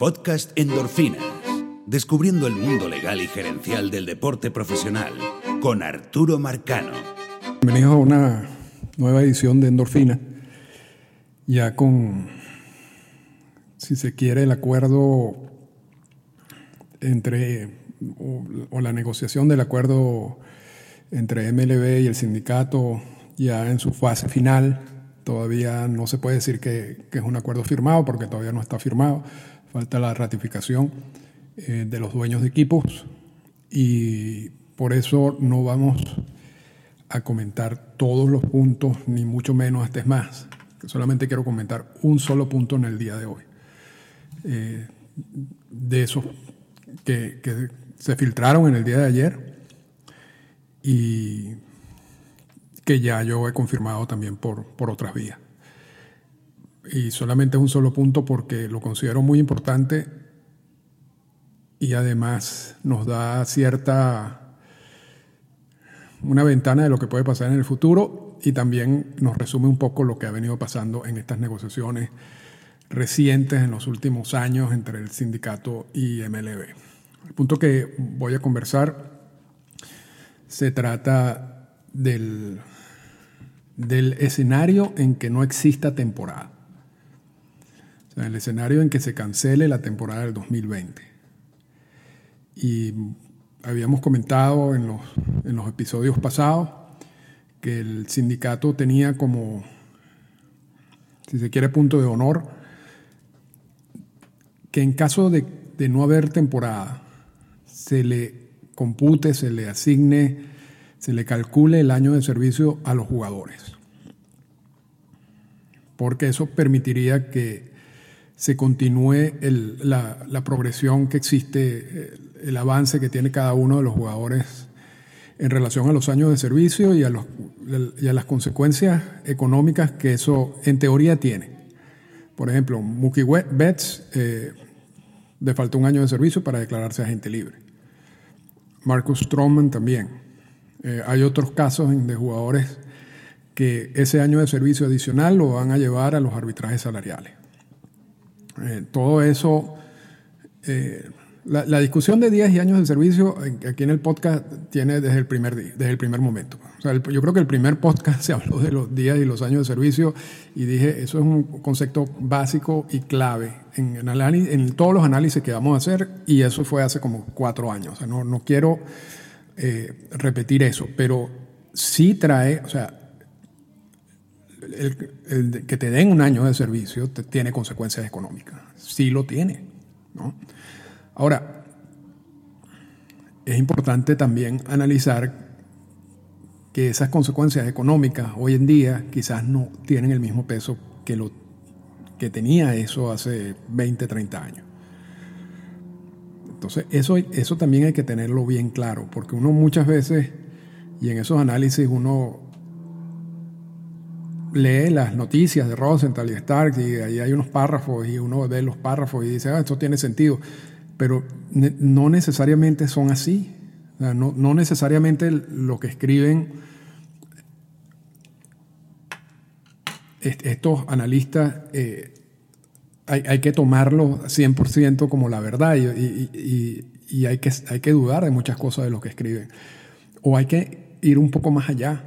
Podcast Endorfinas. Descubriendo el mundo legal y gerencial del deporte profesional con Arturo Marcano. Bienvenidos a una nueva edición de Endorfinas. Ya con, si se quiere, el acuerdo entre o la negociación del acuerdo entre MLB y el sindicato ya en su fase final. Todavía no se puede decir que es un acuerdo firmado porque todavía no está firmado. Falta la ratificación de los dueños de equipos y por eso no vamos a comentar todos los puntos, ni mucho menos este es más. Solamente quiero comentar un solo punto en el día de hoy. De esos que se filtraron en el día de ayer y que ya yo he confirmado también por otras vías. Y solamente es un solo punto porque lo considero muy importante y además nos da una ventana de lo que puede pasar en el futuro y también nos resume un poco lo que ha venido pasando en estas negociaciones recientes en los últimos años entre el sindicato y MLB. El punto que voy a conversar se trata del escenario en que no exista temporada. O sea, el escenario en que se cancele la temporada del 2020. Y habíamos comentado en los episodios pasados que el sindicato tenía como, si se quiere, punto de honor, que en caso de no haber temporada, se le compute, se le asigne, se le calcule el año de servicio a los jugadores. Porque eso permitiría que se continúe la progresión que existe, el avance que tiene cada uno de los jugadores en relación a los años de servicio y a las consecuencias económicas que eso en teoría tiene. Por ejemplo, Mookie Betts le faltó un año de servicio para declararse agente libre. Marcus Stroman también. Hay otros casos de jugadores que ese año de servicio adicional lo van a llevar a los arbitrajes salariales. Todo eso, la discusión de días y años de servicio aquí en el podcast tiene desde el primer momento. O sea, yo creo que el primer podcast se habló de los días y los años de servicio y dije, eso es un concepto básico y clave en todos los análisis que vamos a hacer, y eso fue hace como 4 años. O sea, no quiero repetir eso, pero sí trae, o sea, el que te den un año de servicio tiene consecuencias económicas, sí lo tiene, ¿no? Ahora, es importante también analizar que esas consecuencias económicas hoy en día quizás no tienen el mismo peso que tenía eso hace 20, 30 años. Entonces, eso también hay que tenerlo bien claro, porque uno muchas veces, y en esos análisis uno lee las noticias de Rosenthal y Stark, y ahí hay unos párrafos, y uno ve los párrafos y dice, esto tiene sentido, pero no necesariamente son así. O sea, no necesariamente lo que escriben estos analistas hay que tomarlo 100% como la verdad y hay que dudar de muchas cosas de lo que escriben. O hay que ir un poco más allá.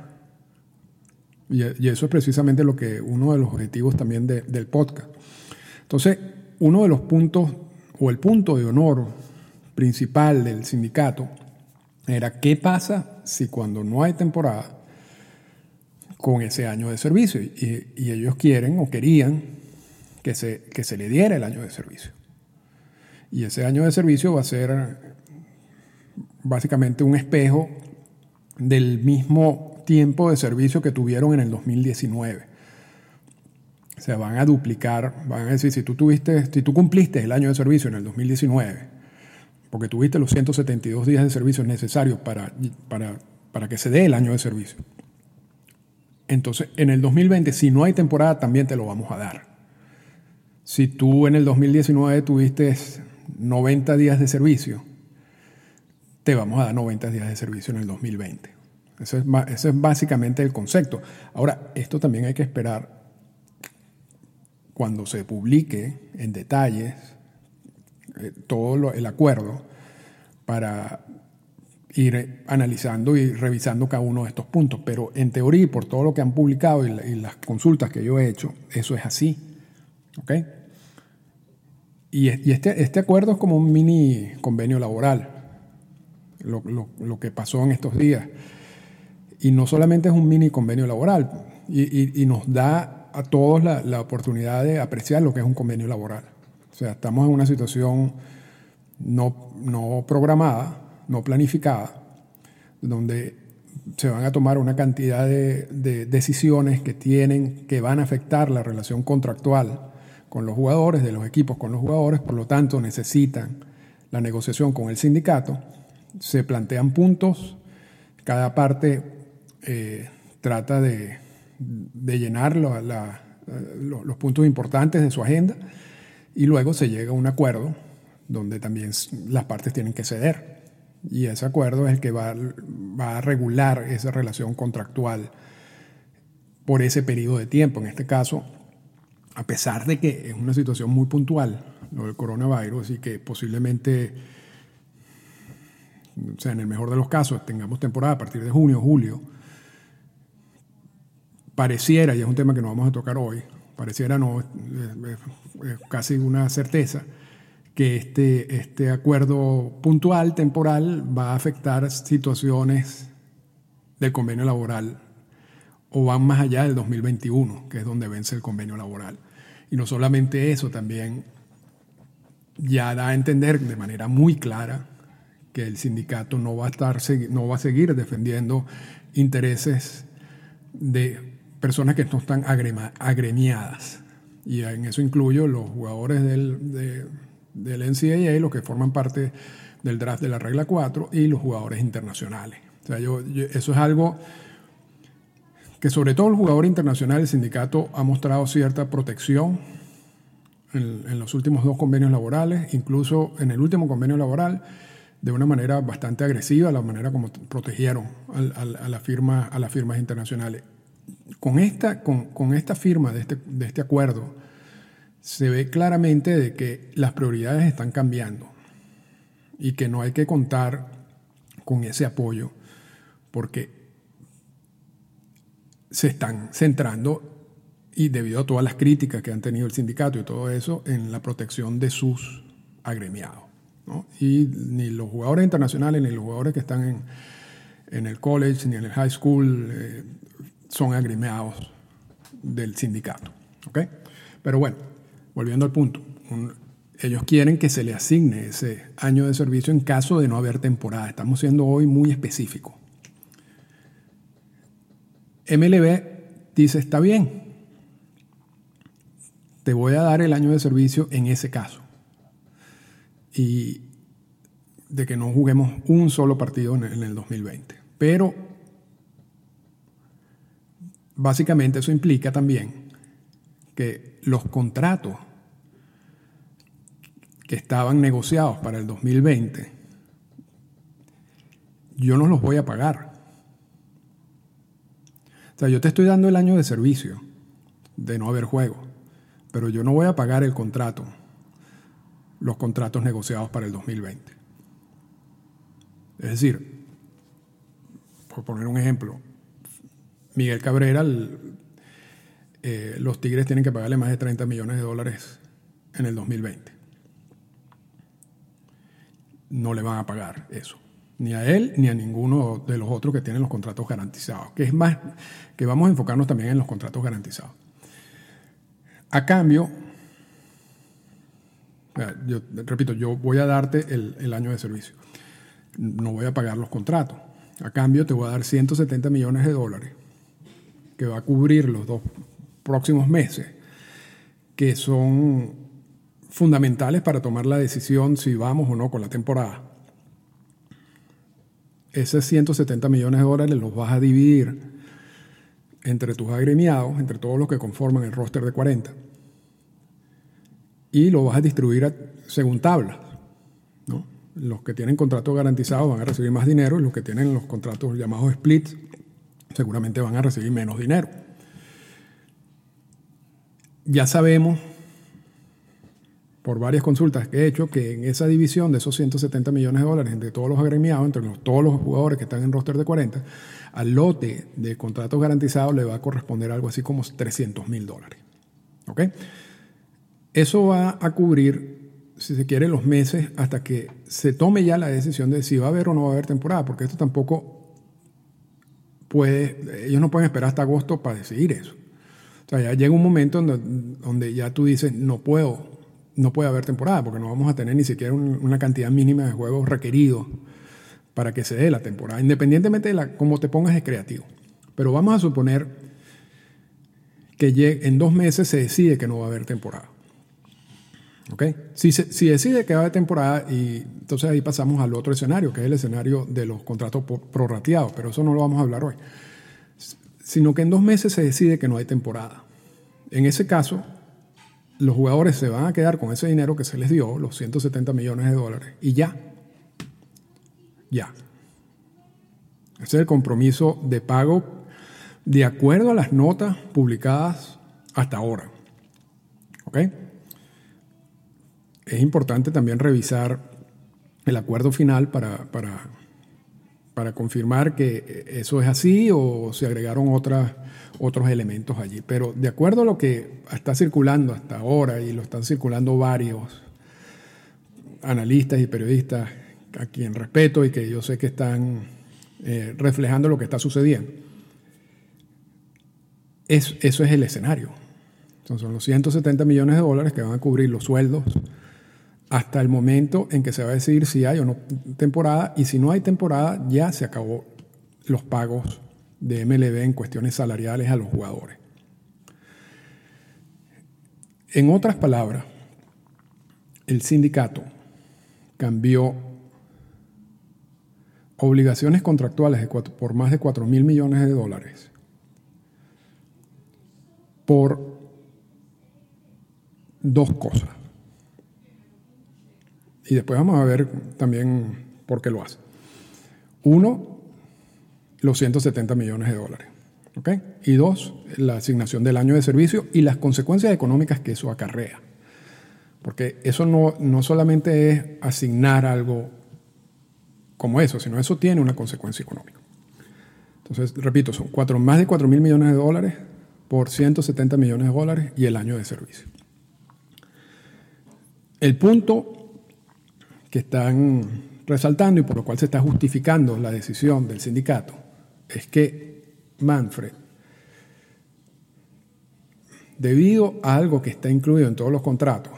Y eso es precisamente uno de los objetivos también del podcast. Entonces, uno de los puntos, o el punto de honor principal del sindicato, era qué pasa si cuando no hay temporada con ese año de servicio. Y ellos quieren o querían que se le diera el año de servicio. Y ese año de servicio va a ser básicamente un espejo del mismo tiempo de servicio que tuvieron en el 2019. O sea, van a duplicar, van a decir, si tú cumpliste el año de servicio en el 2019, porque tuviste los 172 días de servicio necesarios para que se dé el año de servicio, entonces en el 2020, si no hay temporada, también te lo vamos a dar. Si tú en el 2019 tuviste 90 días de servicio, te vamos a dar 90 días de servicio en el 2020. Eso es básicamente el concepto. Ahora, esto también hay que esperar cuando se publique en detalles todo el acuerdo para ir analizando y revisando cada uno de estos puntos. Pero en teoría, por todo lo que han publicado y las consultas que yo he hecho, eso es así. ¿Okay? Y este acuerdo es como un mini convenio laboral, lo que pasó en estos días. Y no solamente es un mini convenio laboral, y nos da a todos la oportunidad de apreciar lo que es un convenio laboral. O sea, estamos en una situación no programada, no planificada, donde se van a tomar una cantidad de decisiones que van a afectar la relación contractual con los jugadores, de los equipos con los jugadores, por lo tanto necesitan la negociación con el sindicato. Se plantean puntos, cada parte trata de llenar los puntos importantes de su agenda y luego se llega a un acuerdo donde también las partes tienen que ceder. Y ese acuerdo es el que va a regular esa relación contractual por ese periodo de tiempo. En este caso, a pesar de que es una situación muy puntual, lo del coronavirus, y que posiblemente, o sea, en el mejor de los casos, tengamos temporada a partir de junio, julio, pareciera, y es un tema que no vamos a tocar hoy, pareciera no, es casi una certeza, que este acuerdo puntual, temporal, va a afectar situaciones del convenio laboral o van más allá del 2021, que es donde vence el convenio laboral. Y no solamente eso, también ya da a entender de manera muy clara que el sindicato no va a seguir defendiendo intereses de personas que no están agremiadas. Y en eso incluyo los jugadores del NCAA, los que forman parte del draft de la regla 4, y los jugadores internacionales. O sea, eso es algo que sobre todo el jugador internacional, el sindicato ha mostrado cierta protección en los últimos dos convenios laborales, incluso en el último convenio laboral, de una manera bastante agresiva, la manera como protegieron a las firmas internacionales. Con esta firma de este acuerdo, se ve claramente de que las prioridades están cambiando y que no hay que contar con ese apoyo porque se están centrando, y debido a todas las críticas que han tenido el sindicato y todo eso, en la protección de sus agremiados, ¿no? Y ni los jugadores internacionales, ni los jugadores que están en el college, ni en el high school son agremiados del sindicato, ¿okay? Pero bueno, volviendo al punto, ellos quieren que se le asigne ese año de servicio en caso de no haber temporada. Estamos siendo hoy muy específicos. MLB dice, está bien, te voy a dar el año de servicio en ese caso. Y de que no juguemos un solo partido en el 2020. Pero básicamente eso implica también que los contratos que estaban negociados para el 2020, yo no los voy a pagar. O sea, yo te estoy dando el año de servicio de no haber juego, pero yo no voy a pagar los contratos negociados para el 2020. Es decir, por poner un ejemplo, Miguel Cabrera, los Tigres tienen que pagarle más de $30 millones en el 2020. No le van a pagar eso, ni a él ni a ninguno de los otros que tienen los contratos garantizados, que es más que vamos a enfocarnos también en los contratos garantizados. A cambio, yo repito, yo voy a darte el año de servicio, no voy a pagar los contratos. A cambio te voy a dar $170 millones que va a cubrir los dos próximos meses, que son fundamentales para tomar la decisión si vamos o no con la temporada. Esos $170 millones los vas a dividir entre tus agremiados, entre todos los que conforman el roster de 40, y lo vas a distribuir según tablas, ¿no? Los que tienen contratos garantizados van a recibir más dinero, y los que tienen los contratos llamados splits seguramente van a recibir menos dinero. Ya sabemos por varias consultas que he hecho, que en esa división de esos $170 millones entre todos los agremiados, entre todos los jugadores que están en roster de 40, al lote de contratos garantizados le va a corresponder algo así como $300,000. ¿Ok? Eso va a cubrir, si se quiere, los meses hasta que se tome ya la decisión de si va a haber o no va a haber temporada, porque esto tampoco puede, ellos no pueden esperar hasta agosto para decidir eso. O sea, ya llega un momento donde ya tú dices, no puede haber temporada, porque no vamos a tener ni siquiera una cantidad mínima de juegos requeridos para que se dé la temporada, independientemente de cómo te pongas de creativo. Pero vamos a suponer que en 2 meses se decide que no va a haber temporada. ¿Ok? Si decide que va a haber temporada, y entonces ahí pasamos al otro escenario, que es el escenario de los contratos prorrateados, pero eso no lo vamos a hablar hoy. Sino que en 2 meses se decide que no hay temporada. En ese caso, los jugadores se van a quedar con ese dinero que se les dio, los $170 millones, y ya. Ese es el compromiso de pago de acuerdo a las notas publicadas hasta ahora. ¿Ok? Es importante también revisar el acuerdo final para confirmar que eso es así o se agregaron otros elementos allí. Pero de acuerdo a lo que está circulando hasta ahora, y lo están circulando varios analistas y periodistas a quien respeto y que yo sé que están reflejando lo que está sucediendo, eso es el escenario. Entonces, son los $170 millones que van a cubrir los sueldos hasta el momento en que se va a decidir si hay o no temporada, y si no hay temporada ya se acabó los pagos de MLB en cuestiones salariales a los jugadores. En otras palabras, el sindicato cambió obligaciones contractuales por más de $4,000 millones por 2 cosas. Y después vamos a ver también por qué lo hace. 1, los $170 millones. ¿Ok? Y 2, la asignación del año de servicio y las consecuencias económicas que eso acarrea. Porque eso no solamente es asignar algo como eso, sino eso tiene una consecuencia económica. Entonces, repito, son más de $4,000 millones por $170 millones y el año de servicio. El punto que están resaltando y por lo cual se está justificando la decisión del sindicato es que Manfred, debido a algo que está incluido en todos los contratos,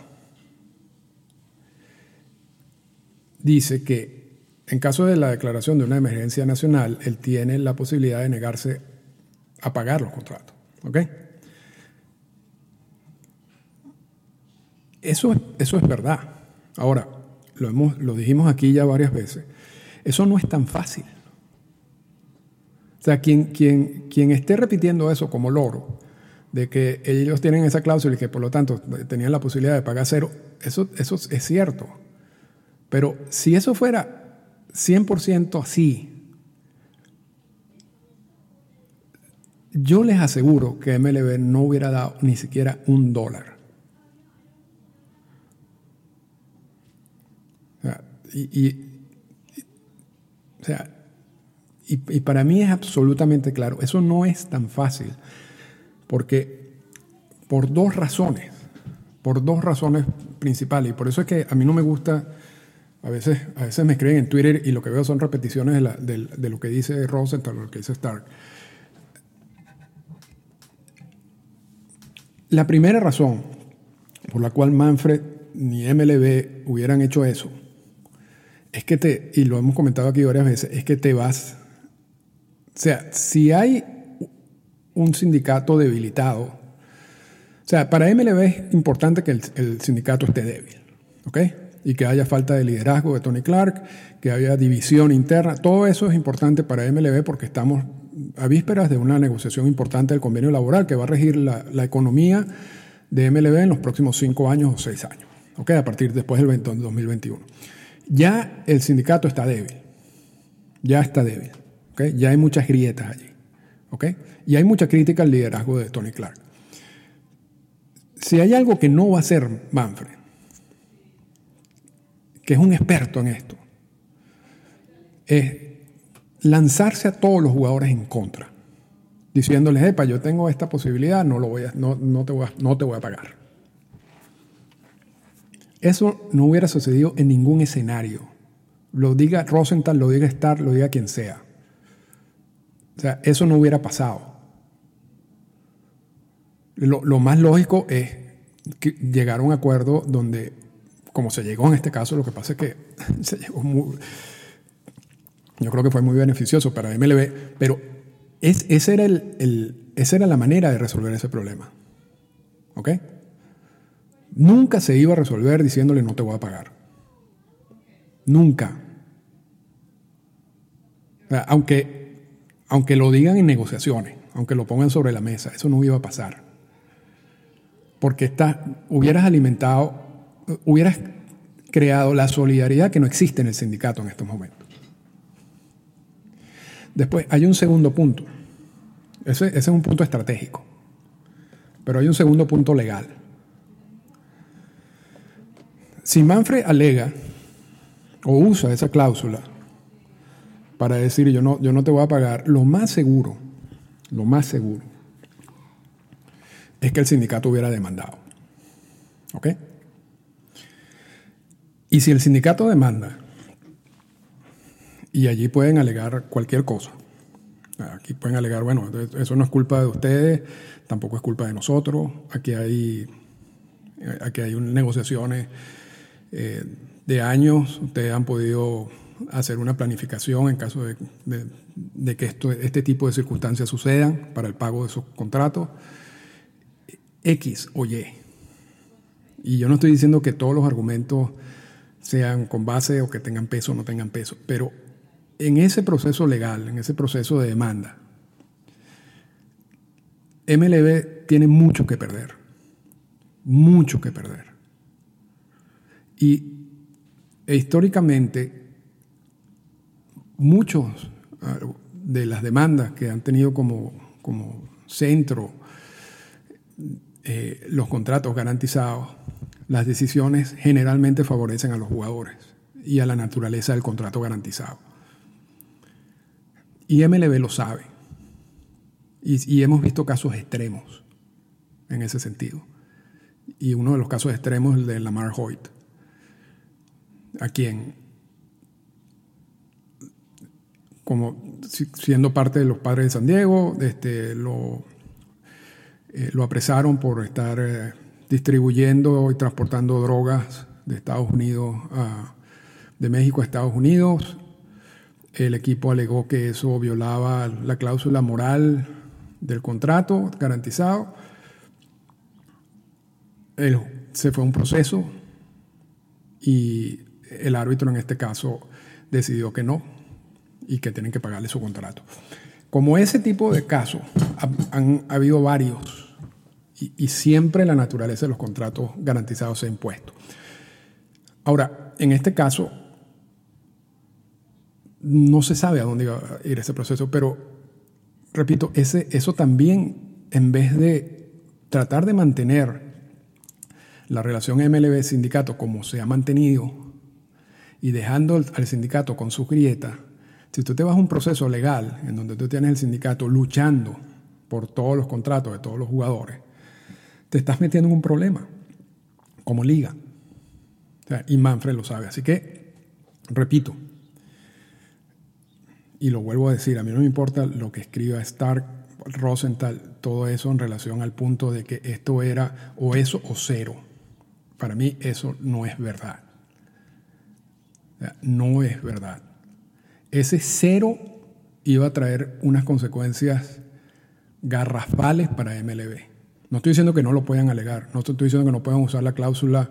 dice que en caso de la declaración de una emergencia nacional, él tiene la posibilidad de negarse a pagar los contratos. ¿Ok? Eso es verdad. Ahora, lo dijimos aquí ya varias veces, eso no es tan fácil. O sea, quien esté repitiendo eso como loro, de que ellos tienen esa cláusula y que por lo tanto tenían la posibilidad de pagar cero, eso es cierto. Pero si eso fuera 100% así, yo les aseguro que MLB no hubiera dado ni siquiera $1. Y para mí es absolutamente claro, eso no es tan fácil, porque por dos razones principales, y por eso es que a mí no me gusta, a veces me escriben en Twitter y lo que veo son repeticiones de lo que dice Rosenthal, lo que dice Stark. La primera razón por la cual Manfred ni MLB hubieran hecho eso es que y lo hemos comentado aquí varias veces, es que te vas, o sea, si hay un sindicato debilitado, o sea, para MLB es importante que el sindicato esté débil, ¿ok? Y que haya falta de liderazgo de Tony Clark, que haya división interna, todo eso es importante para MLB porque estamos a vísperas de una negociación importante del convenio laboral que va a regir la economía de MLB en los próximos 5 años o 6 años, ¿ok? A partir después del 2021. Ya el sindicato está débil, ¿okay? Ya hay muchas grietas allí, ¿okay? Y hay mucha crítica al liderazgo de Tony Clark. Si hay algo que no va a hacer Manfred que es un experto en esto, es lanzarse a todos los jugadores en contra, diciéndoles, epa, yo tengo esta posibilidad, no te voy a pagar. Eso no hubiera sucedido en ningún escenario. Lo diga Rosenthal, lo diga Stark, lo diga quien sea. O sea, eso no hubiera pasado. Lo más lógico es que llegar a un acuerdo donde, como se llegó en este caso, lo que pasa es que se llegó muy... Yo creo que fue muy beneficioso para MLB, pero esa era la manera de resolver ese problema. ¿Ok? Nunca se iba a resolver diciéndole no te voy a pagar. Nunca. O sea, aunque lo digan en negociaciones, aunque lo pongan sobre la mesa, eso no iba a pasar. Porque hubieras creado la solidaridad que no existe en el sindicato en estos momentos. Después, hay un segundo punto. Ese es un punto estratégico. Pero hay un segundo punto legal. Si Manfred alega o usa esa cláusula para decir yo no te voy a pagar, lo más seguro es que el sindicato hubiera demandado. ¿Ok? Y si el sindicato demanda, y allí pueden alegar cualquier cosa. Aquí pueden alegar, bueno, eso no es culpa de ustedes, tampoco es culpa de nosotros. Aquí hay negociaciones de años. Ustedes han podido hacer una planificación en caso de que este tipo de circunstancias sucedan para el pago de sus contratos. X o Y. Y yo no estoy diciendo que todos los argumentos sean con base o que tengan peso o no tengan peso, pero... En ese proceso legal, en ese proceso de demanda, MLB tiene mucho que perder. Mucho que perder. Y históricamente, muchos de las demandas que han tenido como centro los contratos garantizados, las decisiones generalmente favorecen a los jugadores y a la naturaleza del contrato garantizado. Y MLB lo sabe. Y hemos visto casos extremos en ese sentido. Y uno de los casos extremos es el de Lamar Hoyt, a quien, como siendo parte de los Padres de San Diego, lo apresaron por estar distribuyendo y transportando drogas de México a Estados Unidos. El equipo alegó que eso violaba la cláusula moral del contrato garantizado. Se fue a un proceso y el árbitro en este caso decidió que no y que tienen que pagarle su contrato. Como ese tipo de casos, ha habido varios y siempre la naturaleza de los contratos garantizados se ha impuesto. Ahora, en este caso... No se sabe a dónde iba a ir ese proceso, pero, repito, eso también, en vez de tratar de mantener la relación MLB-sindicato como se ha mantenido y dejando al sindicato con sus grietas, si tú te vas a un proceso legal en donde tú tienes el sindicato luchando por todos los contratos de todos los jugadores, te estás metiendo en un problema como liga. O sea, y Manfred lo sabe. Así que, repito, y lo vuelvo a decir, a mí no me importa lo que escriba Stark, Rosenthal, todo eso en relación al punto de que esto era o eso o cero. Para mí eso no es verdad. O sea, no es verdad. Ese cero iba a traer unas consecuencias garrafales para MLB. No estoy diciendo que no lo puedan alegar, no estoy diciendo que no puedan usar la cláusula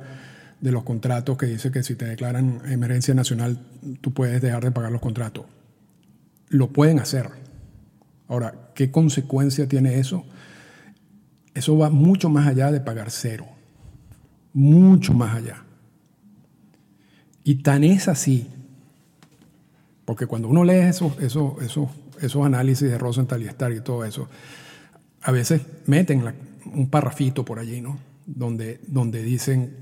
de los contratos que dice que si te declaran emergencia nacional tú puedes dejar de pagar los contratos. Lo pueden hacer. Ahora, ¿qué consecuencia tiene eso? Eso va mucho más allá de pagar cero. Mucho más allá. Y tan es así, porque cuando uno lee esos análisis de Rosenthal y Stark y todo eso, a veces meten un parrafito por allí, ¿no? Donde dicen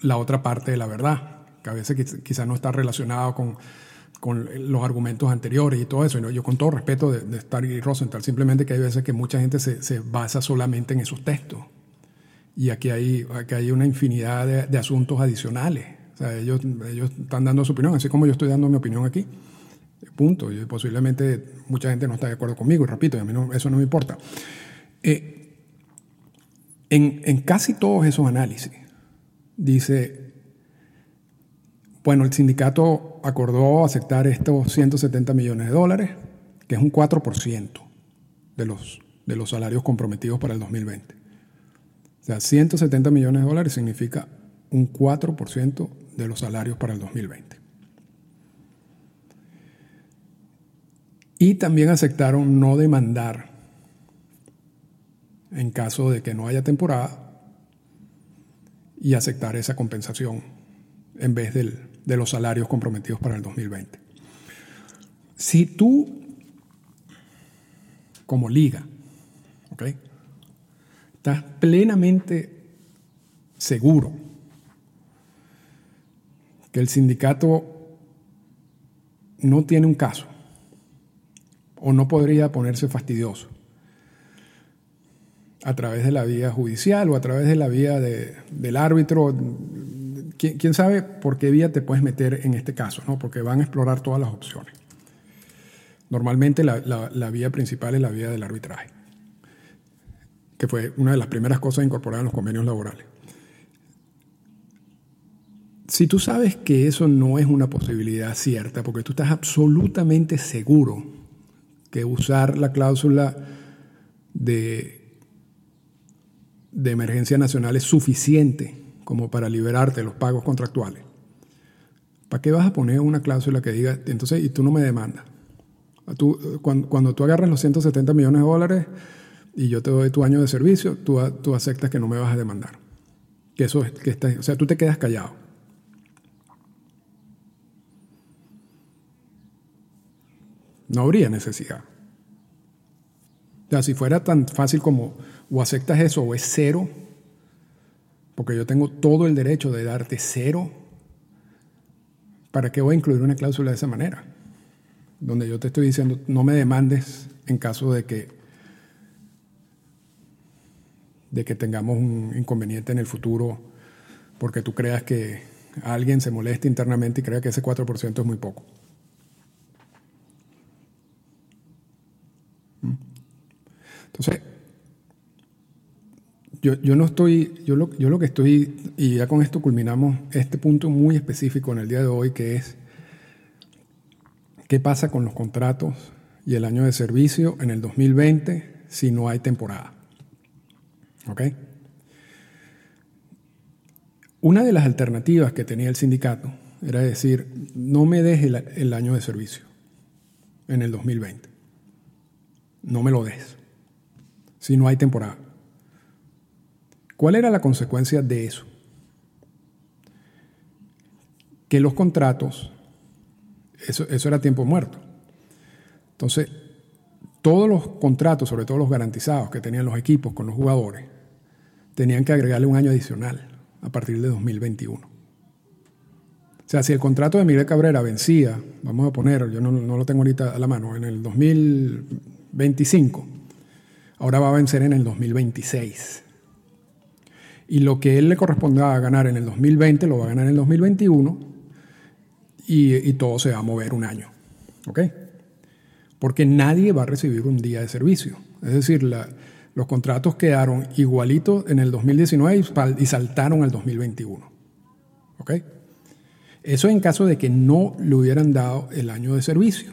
la otra parte de la verdad. que a veces quizás no está relacionado con los argumentos anteriores y todo eso. Yo con todo respeto de Stark y Rosenthal, simplemente que hay veces que mucha gente se basa solamente en esos textos. Y aquí hay una infinidad de asuntos adicionales. O sea, ellos están dando su opinión, así como yo estoy dando mi opinión aquí. Punto. Y posiblemente mucha gente no está de acuerdo conmigo, y repito, a mí eso no me importa. En casi todos esos análisis dice, bueno, el sindicato acordó aceptar estos $170 millones, que es un 4% de los salarios comprometidos para el 2020. O sea, $170 millones significa un 4% de los salarios para el 2020. Y también aceptaron no demandar en caso de que no haya temporada y aceptar esa compensación en vez de los salarios comprometidos para el 2020. Si tú, como liga, ¿okay?, estás plenamente seguro que el sindicato no tiene un caso o no podría ponerse fastidioso a través de la vía judicial o a través de la vía del árbitro. ¿Quién sabe por qué vía te puedes meter en este caso, ¿no? Porque van a explorar todas las opciones. Normalmente la vía principal es la vía del arbitraje, que fue una de las primeras cosas incorporadas en los convenios laborales. Si tú sabes que eso no es una posibilidad cierta, porque tú estás absolutamente seguro que usar la cláusula de emergencia nacional es suficiente como para liberarte los pagos contractuales, ¿para qué vas a poner una cláusula que diga, entonces, y tú no me demandas? Tú, cuando tú agarras los $170 millones y yo te doy tu año de servicio, tú aceptas que no me vas a demandar. Que eso es, o sea, tú te quedas callado. No habría necesidad. O sea, si fuera tan fácil como o aceptas eso o es cero, porque yo tengo todo el derecho de darte cero, ¿para qué voy a incluir una cláusula de esa manera? Donde yo te estoy diciendo, no me demandes en caso de que tengamos un inconveniente en el futuro porque tú creas que alguien se moleste internamente y crea que ese 4% es muy poco. Entonces, yo lo que estoy, y ya con esto culminamos este punto muy específico en el día de hoy, que es qué pasa con los contratos y el año de servicio en el 2020 si no hay temporada. ¿Ok? Una de las alternativas que tenía el sindicato era decir, no me des el año de servicio en el 2020. No me lo des si no hay temporada. ¿Cuál era la consecuencia de eso? Que los contratos, eso era tiempo muerto. Entonces, todos los contratos, sobre todo los garantizados que tenían los equipos con los jugadores, tenían que agregarle un año adicional a partir de 2021. O sea, si el contrato de Miguel Cabrera vencía, vamos a poner, yo no lo tengo ahorita a la mano, en el 2025, ahora va a vencer en el 2026. Y lo que él le correspondaba ganar en el 2020 lo va a ganar en el 2021 y todo se va a mover un año. ¿Ok? Porque nadie va a recibir un día de servicio. Es decir, los contratos quedaron igualitos en el 2019 y saltaron al 2021. ¿Ok? Eso en caso de que no le hubieran dado el año de servicio,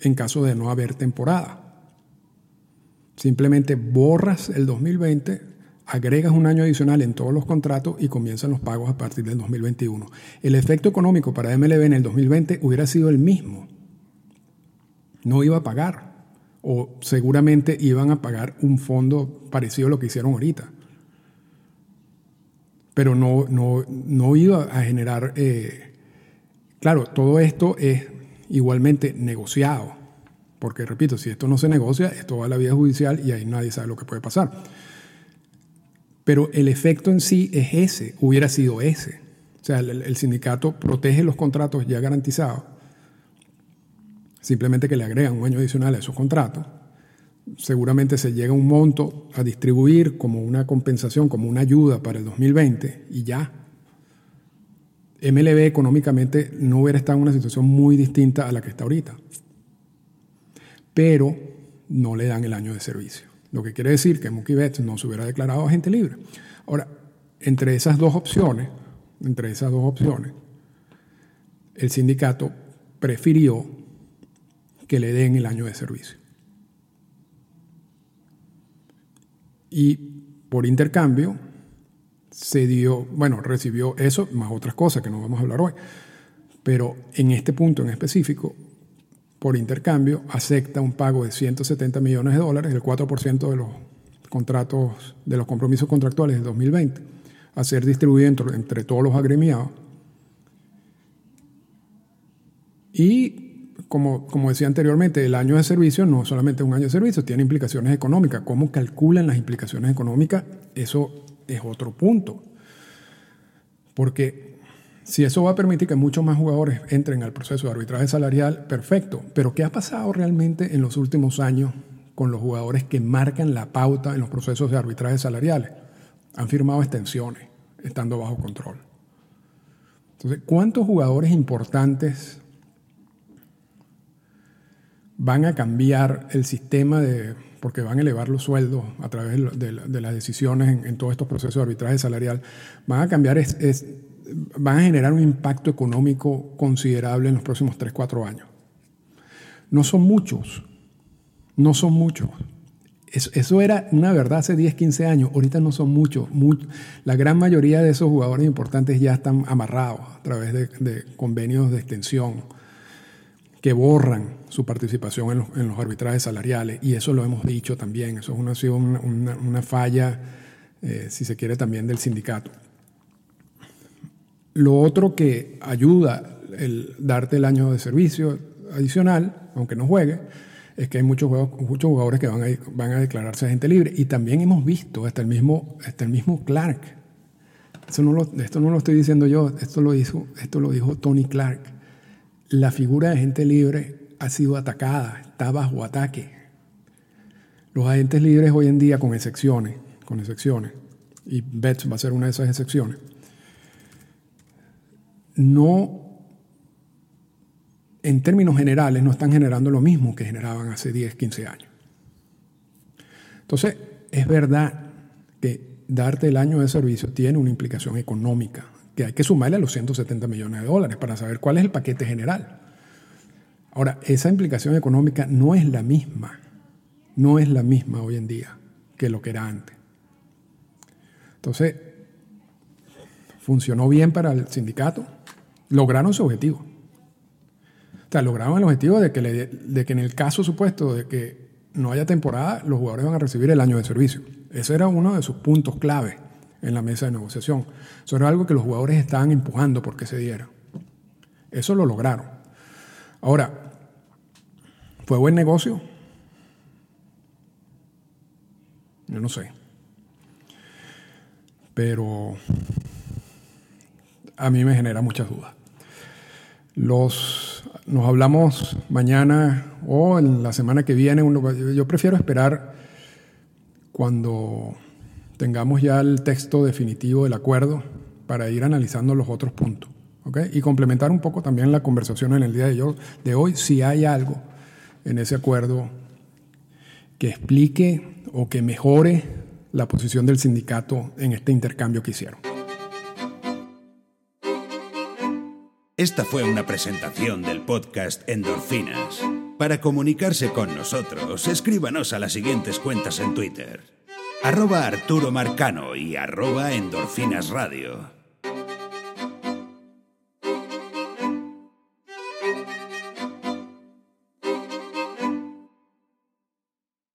en caso de no haber temporada. Simplemente borras el 2020, agregas un año adicional en todos los contratos y comienzan los pagos a partir del 2021. El efecto económico para MLB en el 2020 hubiera sido el mismo. No iba a pagar, o seguramente iban a pagar un fondo parecido a lo que hicieron ahorita. Pero no iba a generar... Claro, todo esto es igualmente negociado. Porque, repito, si esto no se negocia, esto va a la vía judicial y ahí nadie sabe lo que puede pasar. Pero el efecto en sí es ese, hubiera sido ese. O sea, el sindicato protege los contratos ya garantizados. Simplemente que le agregan un año adicional a esos contratos. Seguramente se llega un monto a distribuir como una compensación, como una ayuda para el 2020 y ya. MLB económicamente no hubiera estado en una situación muy distinta a la que está ahorita. Pero no le dan el año de servicio. Lo que quiere decir que Mookie Betts no se hubiera declarado agente libre. Ahora, entre esas dos opciones, el sindicato prefirió que le den el año de servicio. Y por intercambio se dio, recibió eso más otras cosas que no vamos a hablar hoy, pero en este punto en específico, por intercambio acepta un pago de $170 millones, el 4% de los contratos, de los compromisos contractuales del 2020, a ser distribuido entre todos los agremiados. Y como decía anteriormente, el año de servicio no es solamente un año de servicio, tiene implicaciones económicas. ¿Cómo calculan las implicaciones económicas? Eso es otro punto. Porque si eso va a permitir que muchos más jugadores entren al proceso de arbitraje salarial, perfecto. Pero ¿qué ha pasado realmente en los últimos años con los jugadores que marcan la pauta en los procesos de arbitraje salariales? Han firmado extensiones, estando bajo control. Entonces, ¿cuántos jugadores importantes van a cambiar el sistema porque van a elevar los sueldos a través de las decisiones en todos estos procesos de arbitraje salarial? Van a cambiar, van a generar un impacto económico considerable en los próximos 3, 4 años. No son muchos. Eso era una verdad hace 10, 15 años. Ahorita no son muchos. La gran mayoría de esos jugadores importantes ya están amarrados a través de convenios de extensión que borran su participación en los arbitrajes salariales. Y eso lo hemos dicho también. Eso ha sido una falla, si se quiere, también del sindicato. Lo otro que ayuda el darte el año de servicio adicional, aunque no juegue, es que hay muchos jugadores que van a declararse agente libre. Y también hemos visto hasta el mismo Clark. Esto no lo estoy diciendo yo, esto lo dijo Tony Clark. La figura de agente libre ha sido atacada, está bajo ataque. Los agentes libres hoy en día, con excepciones, y Betts va a ser una de esas excepciones, en términos generales, no están generando lo mismo que generaban hace 10, 15 años. Entonces, es verdad que darte el año de servicio tiene una implicación económica, que hay que sumarle a los $170 millones para saber cuál es el paquete general. Ahora, esa implicación económica no es la misma hoy en día que lo que era antes. Entonces, funcionó bien para el sindicato, lograron su objetivo. O sea, lograron el objetivo de que en el caso supuesto de que no haya temporada, los jugadores van a recibir el año de servicio. Ese era uno de sus puntos clave en la mesa de negociación. Eso era algo que los jugadores estaban empujando porque se diera. Eso lo lograron. Ahora, ¿fue buen negocio? Yo no sé. Pero a mí me genera muchas dudas. Nos hablamos mañana o en la semana que viene. Yo prefiero esperar cuando tengamos ya el texto definitivo del acuerdo para ir analizando los otros puntos, ¿okay? Y complementar un poco también la conversación en el día de hoy, si hay algo en ese acuerdo que explique o que mejore la posición del sindicato en este intercambio que hicieron. Esta fue una presentación del podcast Endorfinas. Para comunicarse con nosotros, escríbanos a las siguientes cuentas en Twitter: @ArturoMarcano y @EndorfinasRadio.